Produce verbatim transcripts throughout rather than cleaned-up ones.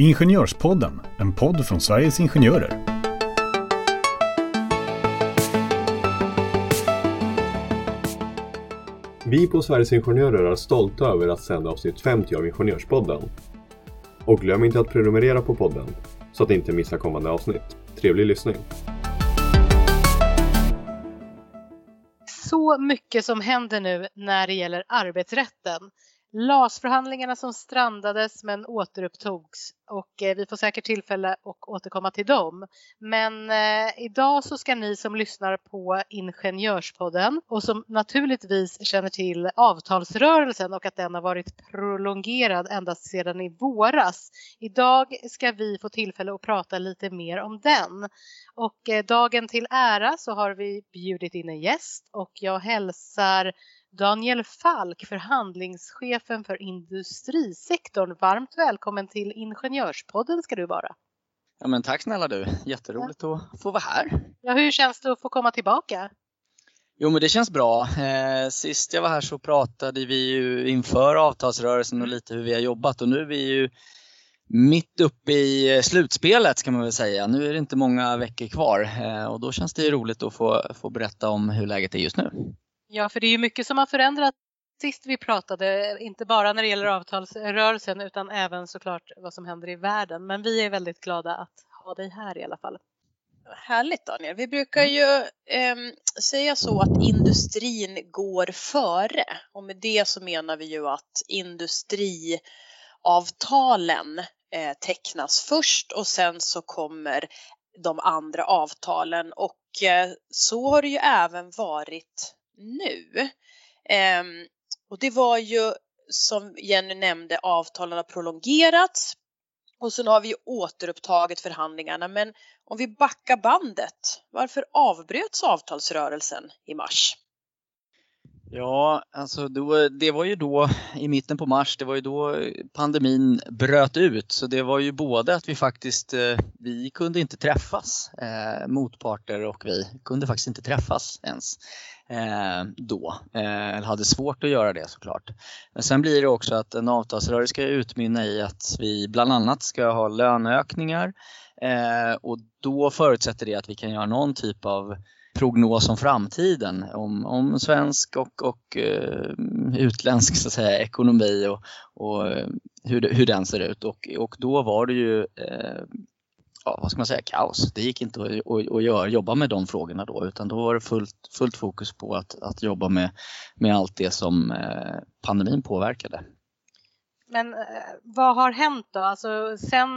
Ingenjörspodden, en podd från Sveriges Ingenjörer. Vi på Sveriges Ingenjörer är stolta över att sända avsnitt femtio av Ingenjörspodden. Och glöm inte att prenumerera på podden så att ni inte missar kommande avsnitt. Trevlig lyssning! Så mycket som händer nu när det gäller arbetsrätten. L A S-förhandlingarna som strandades men återupptogs, och vi får säkert tillfälle att återkomma till dem. Men eh, idag så ska ni som lyssnar på Ingenjörspodden och som naturligtvis känner till avtalsrörelsen och att den har varit prolongerad ända sedan i våras. Idag ska vi få tillfälle att prata lite mer om den. Och eh, dagen till ära så har vi bjudit in en gäst, och jag hälsar Daniel Falk, förhandlingschefen för industrisektorn. Varmt välkommen till Ingenjörspodden ska du vara. Ja, men tack snälla du, jätteroligt ja. att få vara här. Ja, hur känns det att få komma tillbaka? Jo, men det känns bra. Sist jag var här så pratade vi ju inför avtalsrörelsen och lite hur vi har jobbat, och nu är vi ju mitt uppe i slutspelet kan man väl säga. Nu är det inte många veckor kvar, och då känns det ju roligt att få, få berätta om hur läget är just nu. Ja, för det är ju mycket som har förändrats sist vi pratade, inte bara när det gäller avtalsrörelsen utan även såklart vad som händer i världen. Men vi är väldigt glada att ha dig här i alla fall. Härligt Daniel, vi brukar ju eh, säga så att industrin går före, och med det så menar vi ju att industriavtalen eh, tecknas först och sen så kommer de andra avtalen, och eh, så har det ju även varit nu. Eh, och det var ju, som Jenny nämnde, avtalen har prolongerats och sen har vi återupptagit förhandlingarna. Men om vi backar bandet, varför avbröts avtalsrörelsen i mars? Ja, alltså då, det var ju då i mitten på mars, det var ju då pandemin bröt ut. Så det var ju både att vi faktiskt, vi kunde inte träffas, eh, motparter och vi kunde faktiskt inte träffas ens eh, då. Eh, eller hade svårt att göra det såklart. Men sen blir det också att en avtalsrörelse ska utmynna i att vi bland annat ska ha löneökningar. Eh, och då förutsätter det att vi kan göra någon typ av prognos om framtiden, om, om svensk och, och eh, utländsk så att säga, ekonomi och, och hur, hur den ser ut. Och, och då var det ju, eh, ja, vad ska man säga, kaos. Det gick inte att, att, att göra, jobba med de frågorna då, utan då var det fullt, fullt fokus på att, att jobba med, med allt det som eh, pandemin påverkade. Men vad har hänt då? Alltså, sen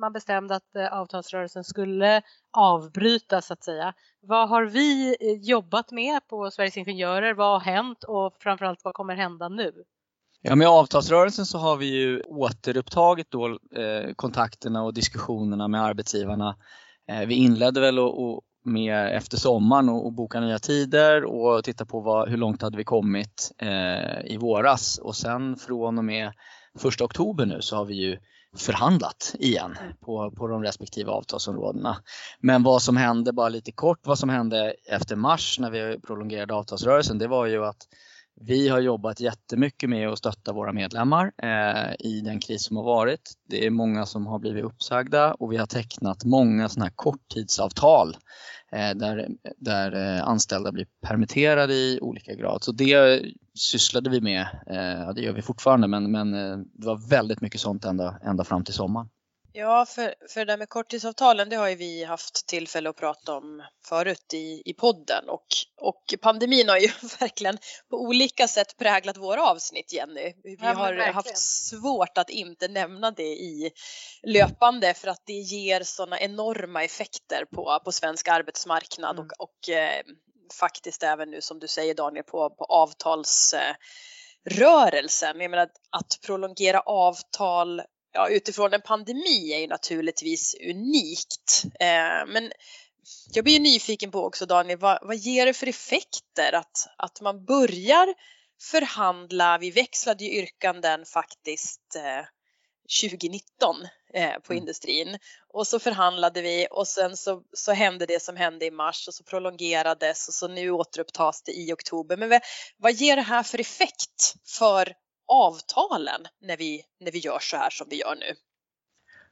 man bestämde att avtalsrörelsen skulle avbrytas så att säga. Vad har vi jobbat med på Sveriges Ingenjörer? Vad har hänt, och framförallt vad kommer hända nu? Ja, med avtalsrörelsen så har vi ju återupptagit då, eh, kontakterna och diskussionerna med arbetsgivarna. Eh, vi inledde väl och, och med efter sommaren och, och boka nya tider och titta på vad, hur långt hade vi kommit eh, i våras. Och sen från och med första oktober nu så har vi ju förhandlat igen på, på de respektive avtalsområdena. Men vad som hände, bara lite kort, vad som hände efter mars när vi prolongerade avtalsrörelsen, det var ju att vi har jobbat jättemycket med att stötta våra medlemmar eh, i den kris som har varit. Det är många som har blivit uppsagda, och vi har tecknat många sådana här korttidsavtal eh, där, där anställda blir permitterade i olika grad. Så det sysslade vi med, eh, det gör vi fortfarande, men, men det var väldigt mycket sånt ända, ända fram till sommaren. Ja, för, för det där med korttidsavtalen, det har ju vi haft tillfälle att prata om förut i, i podden. Och, och pandemin har ju verkligen på olika sätt präglat våra avsnitt, Jenny. Vi ja, har verkligen haft svårt att inte nämna det i löpande, för att det ger sådana enorma effekter på, på svensk arbetsmarknad. Mm. Och, och eh, faktiskt även nu, som du säger Daniel, på, på avtalsrörelsen. Jag menar att, att prolongera avtal... Ja, utifrån en pandemi är ju naturligtvis unikt. Eh, men jag blir ju nyfiken på också, Daniel, vad, vad ger det för effekter att, att man börjar förhandla? Vi växlade ju yrkanden faktiskt eh, tjugonitton eh, på industrin, och så förhandlade vi, och sen så, så hände det som hände i mars, och så prolongerades, och så nu återupptas det i oktober. Men vad, vad ger det här för effekt för avtalen när vi, när vi gör så här som vi gör nu?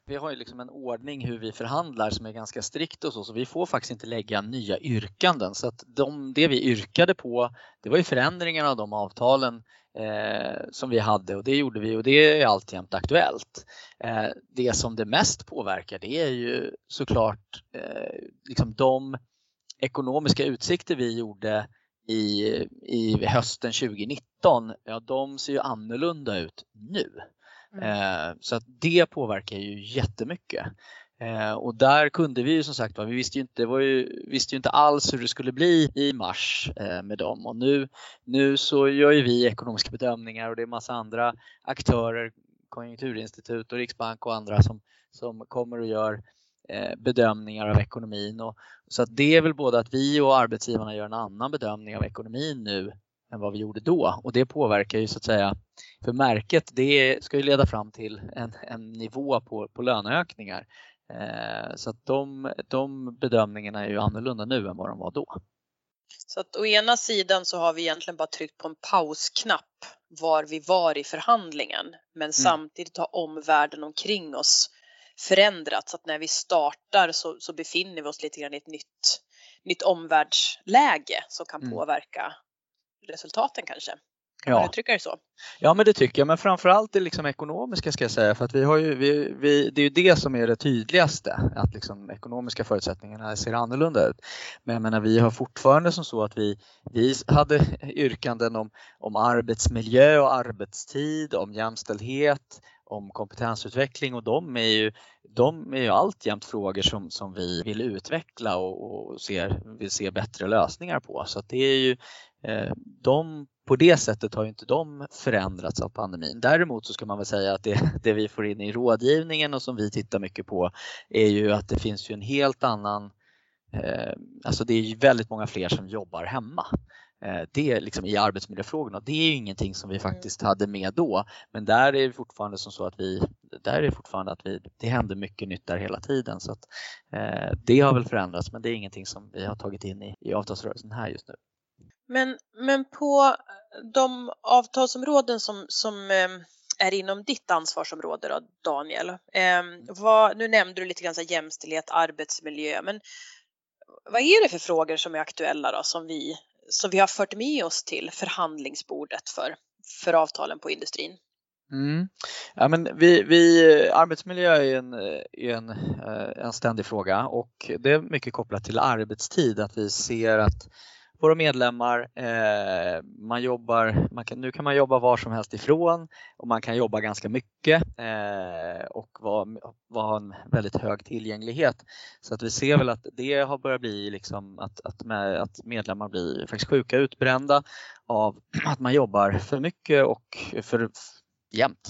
vi har ju liksom en ordning hur vi förhandlar som är ganska strikt och så. Så vi får faktiskt inte lägga nya yrkanden. Så att de, det vi yrkade på, det var ju förändringarna av de avtalen eh, som vi hade. Och det gjorde vi, och det är alltjämt aktuellt. Eh, det som det mest påverkar, det är ju såklart eh, liksom de ekonomiska utsikter vi gjorde i, i hösten tjugonitton. Ja, de ser ju annorlunda ut nu. Mm. Så att det påverkar ju jättemycket. Och där kunde vi ju som sagt, vi visste ju inte, var ju, visste ju inte alls hur det skulle bli i mars med dem. Och nu, nu så gör ju vi ekonomiska bedömningar, och det är massa andra aktörer, Konjunkturinstitutet och Riksbank och andra som, som kommer och gör bedömningar av ekonomin. Och, så att det är väl både att vi och arbetsgivarna gör en annan bedömning av ekonomin nu än vad vi gjorde då. Och det påverkar ju så att säga, för märket det ska ju leda fram till en, en nivå på, på löneökningar. Eh, så att de, de bedömningarna är ju annorlunda nu än vad de var då. Så att å ena sidan så har vi egentligen bara tryckt på en pausknapp var vi var i förhandlingen. Men mm. samtidigt har omvärlden omkring oss förändrats. Så att när vi startar så, så befinner vi oss lite grann i ett nytt, nytt omvärldsläge som kan mm. påverka resultaten kanske. Kan ja. Du tycker det så? Ja, men det tycker jag. Men framförallt det liksom ekonomiska ska jag säga. För att vi har ju, vi, vi, det är ju det som är det tydligaste. Att liksom ekonomiska förutsättningarna ser annorlunda ut. Men jag menar, vi har fortfarande som så att vi, vi hade yrkanden om, om arbetsmiljö och arbetstid. Om jämställdhet. Om kompetensutveckling. Och de är ju, de är ju alltjämt frågor som, som vi vill utveckla. Och, och ser, vill se bättre lösningar på. Så att det är ju de, på det sättet har ju inte de förändrats av pandemin. Däremot så ska man väl säga att det, det vi får in i rådgivningen och som vi tittar mycket på är ju att det finns ju en helt annan, eh, alltså det är ju väldigt många fler som jobbar hemma. Eh, det är liksom i arbetsmiljöfrågorna, det är ju ingenting som vi faktiskt hade med då. Men där är det fortfarande som så att vi, där är fortfarande att vi, det händer mycket nytt där hela tiden. Så att eh, det har väl förändrats, men det är ingenting som vi har tagit in i, i avtalsrörelsen här just nu. Men, men på de avtalsområden som, som är inom ditt ansvarsområde då, Daniel. Vad, nu nämnde du lite grann så här jämställdhet, arbetsmiljö. Men vad är det för frågor som är aktuella då, som vi, som vi har fört med oss till förhandlingsbordet för, för avtalen på industrin? Mm. Ja, men vi, vi, arbetsmiljö är en, en, en ständig fråga, och det är mycket kopplat till arbetstid. Att vi ser att våra medlemmar, eh, man jobbar, man kan, nu kan man jobba var som helst ifrån, och man kan jobba ganska mycket eh, och ha en väldigt hög tillgänglighet. Så att vi ser väl att det har börjat bli liksom att, att, med, att medlemmar blir faktiskt sjuka, utbrända av att man jobbar för mycket och för jämt.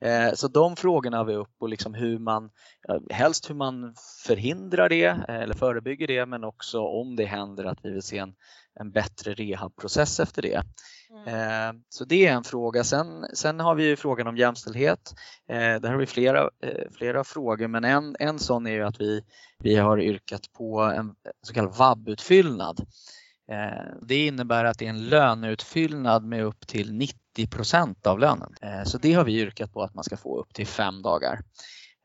Eh, så de frågorna har vi upp, och liksom hur man, helst hur man förhindrar det eller förebygger det, men också om det händer att vi vill se en, en bättre rehabprocess efter det. Mm. Eh, så det är en fråga. Sen, sen har vi ju frågan om jämställdhet. Eh, där har vi flera, eh, flera frågor, men en, en sån är ju att vi, vi har yrkat på en så kallad V A B-utfyllnad. Eh, det innebär att det är en löneutfyllnad med upp till nittio procent av lönen. Eh, så det har vi yrkat på att man ska få upp till fem dagar.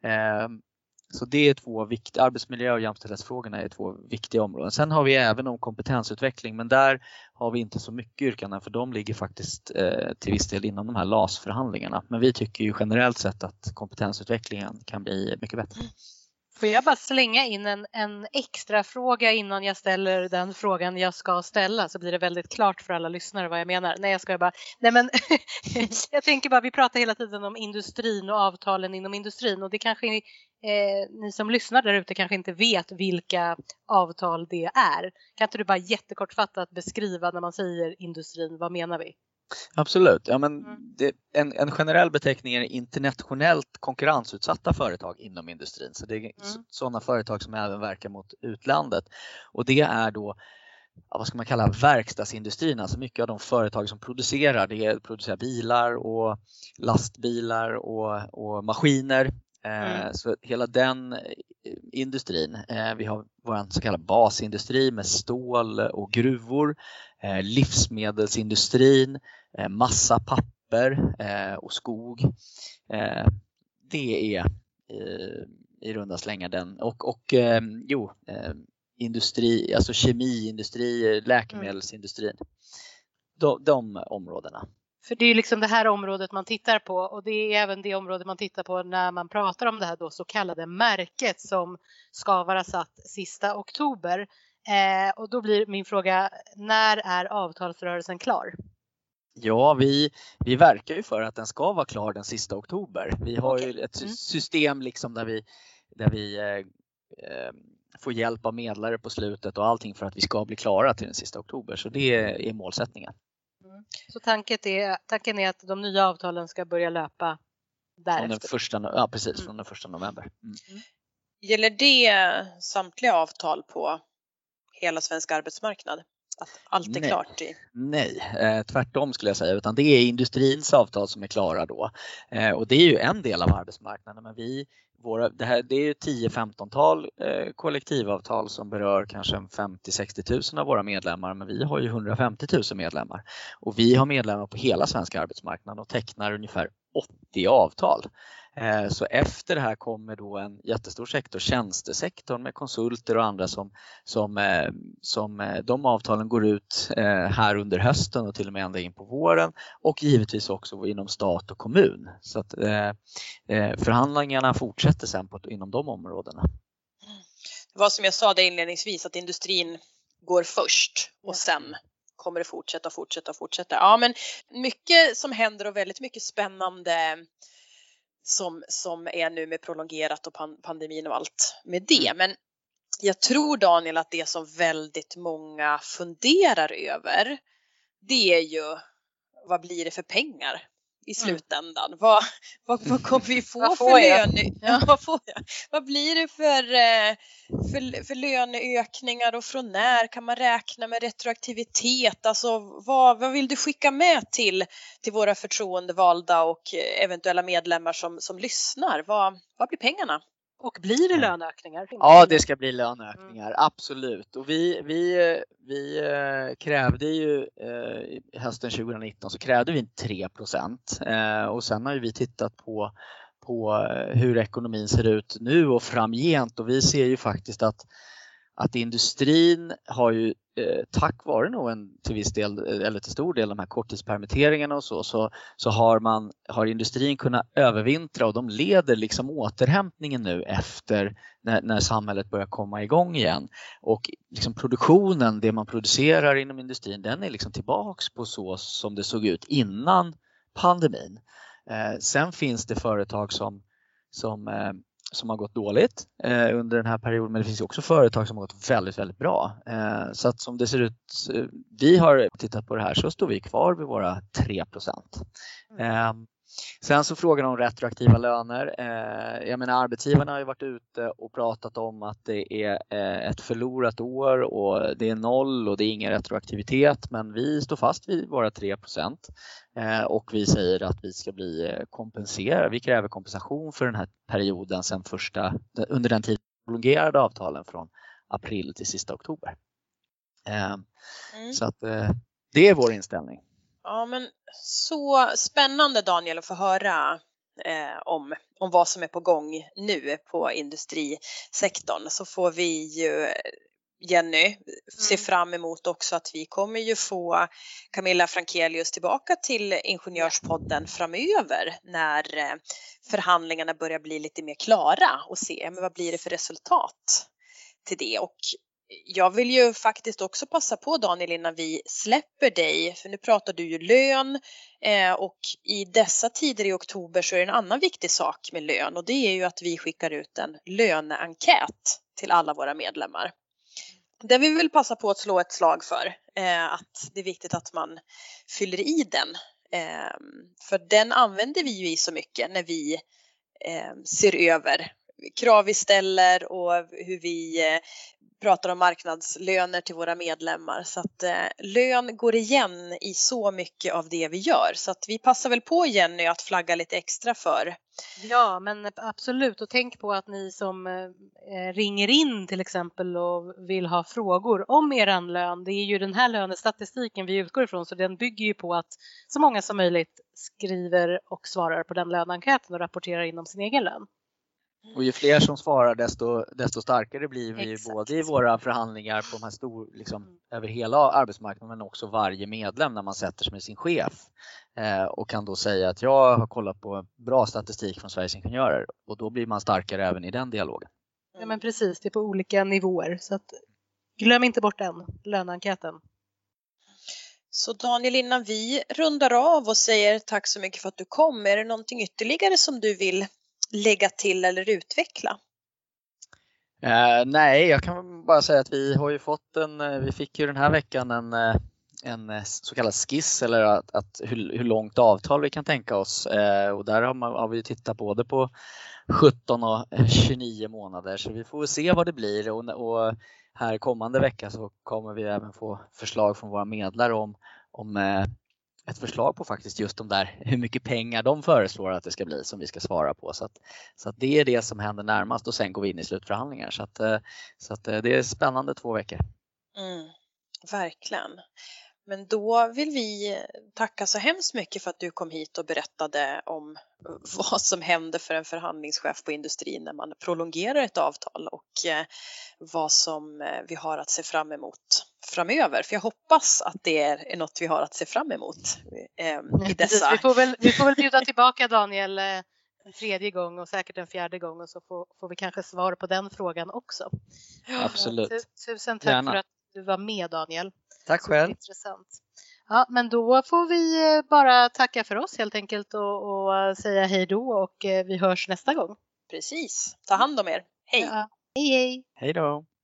Eh, Så det är två viktiga, arbetsmiljö och jämställdhetsfrågorna är två viktiga områden. Sen har vi även om kompetensutveckling, men där har vi inte så mycket yrkanden, för de ligger faktiskt eh, till viss del inom de här L A S-förhandlingarna. Men vi tycker ju generellt sett att kompetensutvecklingen kan bli mycket bättre. Får jag bara slänga in en, en extra fråga innan jag ställer den frågan jag ska ställa, så blir det väldigt klart för alla lyssnare vad jag menar. Nej, jag ska bara. Nej, men jag tänker bara, vi pratar hela tiden om industrin och avtalen inom industrin, och det kanske är, Eh, ni som lyssnar där ute kanske inte vet vilka avtal det är. Kan inte du bara jättekortfattat beskriva när man säger industrin, vad menar vi? Absolut. Ja, men det, en, en generell beteckning är internationellt konkurrensutsatta företag inom industrin. Så det är mm. sådana företag som även verkar mot utlandet. Och det är då, vad ska man kalla, verkstadsindustrin. Alltså mycket av de företag som producerar, det producerar bilar och lastbilar och, och maskiner. Mm. Så hela den industrin, vi har vår så kallad basindustri med stål och gruvor, livsmedelsindustrin, massa, papper och skog. Det är i runda slängar den. Och, och eh, jo, eh, industri, alltså kemiindustri, läkemedelsindustrin. Mm. De, de områdena. För det är ju liksom det här området man tittar på, och det är även det område man tittar på när man pratar om det här då så kallade märket som ska vara satt sista oktober. Eh, och då blir min fråga, när är avtalsrörelsen klar? Ja, vi, vi verkar ju för att den ska vara klar den sista oktober. Vi har okay. ju ett mm. system liksom där vi, där vi eh, får hjälp av medlare på slutet och allting för att vi ska bli klara till den sista oktober. Så det är målsättningen. Mm. Så tanket är, tanken är att de nya avtalen ska börja löpa därefter? Från den första, ja, precis. Mm. Från den första november. Mm. Mm. Gäller det samtliga avtal på hela svensk arbetsmarknad? Att allt är Nej. klart? I... Nej, eh, tvärtom skulle jag säga. Utan det är industrins avtal som är klara då. Eh, och det är ju en del av arbetsmarknaden. Men vi, våra, det, här, det är ju tio femton-tal eh, kollektivavtal som berör kanske femtio sextio tusen av våra medlemmar. Men vi har ju hundrafemtio tusen medlemmar. Och vi har medlemmar på hela svenska arbetsmarknaden och tecknar ungefär åttio avtal. Eh, så efter det här kommer då en jättestor sektor, tjänstesektorn, med konsulter och andra som, som, eh, som eh, de avtalen går ut eh, här under hösten och till och med ända in på våren, och givetvis också inom stat och kommun. Så att eh, eh, förhandlingarna fortsätter sen på, inom de områdena. Det var som jag sa det inledningsvis, att industrin går först och sen kommer det fortsätta, fortsätta, fortsätta. Ja, men mycket som händer och väldigt mycket spännande som, som är nu med prolongerat och pandemin och allt med det. Men jag tror, Daniel, att det som väldigt många funderar över, det är ju vad blir det för pengar i slutändan? Mm. Vad, vad, vad kommer vi få vad för lön? Ja, vad, får jag? Vad blir det för, för, för löneökningar, och från när kan man räkna med retroaktivitet? Alltså, vad, vad vill du skicka med till, till våra förtroendevalda och eventuella medlemmar som, som lyssnar? Vad, vad blir pengarna? Och blir det löneökningar? Ja, det ska bli löneökningar, mm. absolut. Och vi, vi, vi krävde ju hösten tjugonitton så krävde vi tre procent. Och sen har ju vi tittat på, på hur ekonomin ser ut nu och framgent. Och vi ser ju faktiskt att, att industrin har ju tack vare nog en till viss del, eller till stor del, de här korttidspermitteringarna och så, så, så har, man, har industrin kunnat övervintra, och de leder liksom återhämtningen nu efter när, när samhället börjar komma igång igen. Och liksom produktionen, det man producerar inom industrin, den är liksom tillbaks på så som det såg ut innan pandemin. Eh, sen finns det företag som, som eh, som har gått dåligt eh, under den här perioden. Men det finns ju också företag som har gått väldigt, väldigt bra. Eh, så att som det ser ut, eh, vi har tittat på det här, så står vi kvar vid våra tre procent. Eh, sen så frågan om retroaktiva löner. Eh, jag menar, arbetsgivarna har ju varit ute och pratat om att det är eh, ett förlorat år och det är noll och det är ingen retroaktivitet. Men vi står fast vid våra tre procent. Och vi säger att vi ska bli kompenserade. Vi kräver kompensation för den här perioden sen första, under den tid prolongerade avtalen från april till sista oktober. Mm. Så att det är vår inställning. Ja, men så spännande, Daniel, att få höra eh, om, om vad som är på gång nu på industrisektorn. Så får vi ju... Jenny, ser fram emot också att vi kommer ju få Camilla Frankelius tillbaka till Ingenjörspodden framöver när förhandlingarna börjar bli lite mer klara, och se men vad blir det för resultat till det. Och jag vill ju faktiskt också passa på, Daniel, innan vi släpper dig, för nu pratar du ju lön, och i dessa tider i oktober så är det en annan viktig sak med lön, och det är ju att vi skickar ut en löneenkät till alla våra medlemmar. Det vi vill passa på att slå ett slag för, eh, att det är viktigt att man fyller i den. Eh, för den använder vi ju i så mycket när vi eh, ser över krav vi ställer och hur vi eh, pratar om marknadslöner till våra medlemmar. Så att eh, lön går igen i så mycket av det vi gör. Så att vi passar väl på, Jenny, att flagga lite extra för. Ja, men absolut. Och tänk på att ni som eh, ringer in till exempel och vill ha frågor om eran lön. Det är ju den här lönestatistiken vi utgår ifrån. Så den bygger ju på att så många som möjligt skriver och svarar på den löneenkäten och rapporterar in om sin egen lön. Och ju fler som svarar desto, desto starkare blir vi. Exakt. Både i våra förhandlingar på de här stor, liksom, mm. över hela arbetsmarknaden, men också varje medlem när man sätter sig med sin chef. Eh, och kan då säga att jag har kollat på bra statistik från Sveriges Ingenjörer. Och då blir man starkare även i den dialogen. Ja, men precis, det är på olika nivåer. Så att, glöm inte bort den löneenkäten. Så Daniel, innan vi rundar av och säger tack så mycket för att du kom. Är det någonting ytterligare som du vill lägga till eller utveckla? Eh, nej, jag kan bara säga att vi har ju fått en, vi fick ju den här veckan en, en så kallad skiss eller att, att hur, hur långt avtal vi kan tänka oss. Eh, och där har, man, har vi tittat både på sjutton och tjugonio månader, så vi får se vad det blir. Och, och här kommande vecka så kommer vi även få förslag från våra medlare om, om eh, ett förslag på faktiskt just de där, hur mycket pengar de föreslår att det ska bli som vi ska svara på. Så att, så att det är det som händer närmast och sen går vi in i slutförhandlingar. Så att, så att det är spännande två veckor. Mm, verkligen. Men då vill vi tacka så hemskt mycket för att du kom hit och berättade om vad som händer för en förhandlingschef på industrin när man prolongerar ett avtal och vad som vi har att se fram emot framöver. För jag hoppas att det är något vi har att se fram emot i dessa. Vi får väl, vi får väl bjuda tillbaka Daniel en tredje gång och säkert en fjärde gång, och så får, får vi kanske svar på den frågan också. Absolut. Tusen tack Gärna. för att du var med, Daniel. Tack själv. Intressant. Ja, men då får vi bara tacka för oss helt enkelt och, och säga hej då, och vi hörs nästa gång. Precis. Ta hand om er. Hej. Ja. Hej hej. Hej då.